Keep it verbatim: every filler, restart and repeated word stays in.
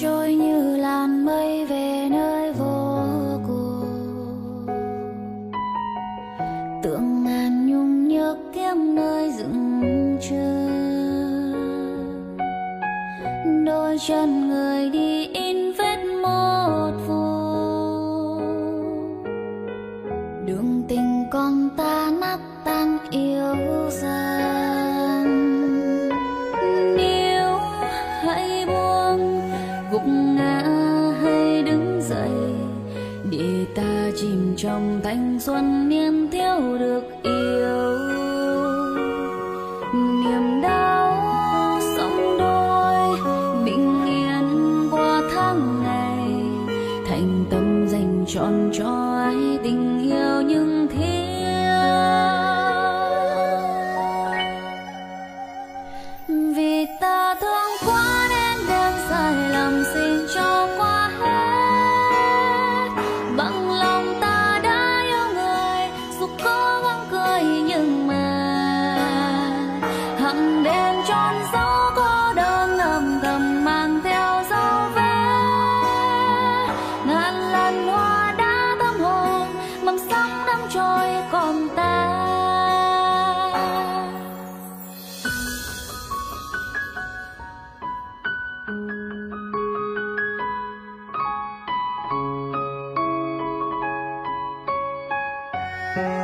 trôi như làn mây về nơi vô cùng. Tượng ngàn nhung nhớ kiếm nơi dựng chân, đôi chân người đi in vết một vùng. Đường tình con ta nát tan yêu dần. Gục ngã hay đứng dậy để ta chìm trong thanh xuân niềm thiếu được yêu, niềm đau sóng đôi bình yên qua tháng ngày, thành tâm dành trọn cho ai tình yêu nhưng thiếu vì ta thương quá nên đêm dài lòng xin cho qua hết. Bằng lòng ta đã yêu người dù cố gắng cười, nhưng mà hằng đêm tròn gió cô đơn âm thầm mang theo dấu vết. Ngàn lần hoa đã thắm hồn mầm sáng đắm trôi, còn ta Bye.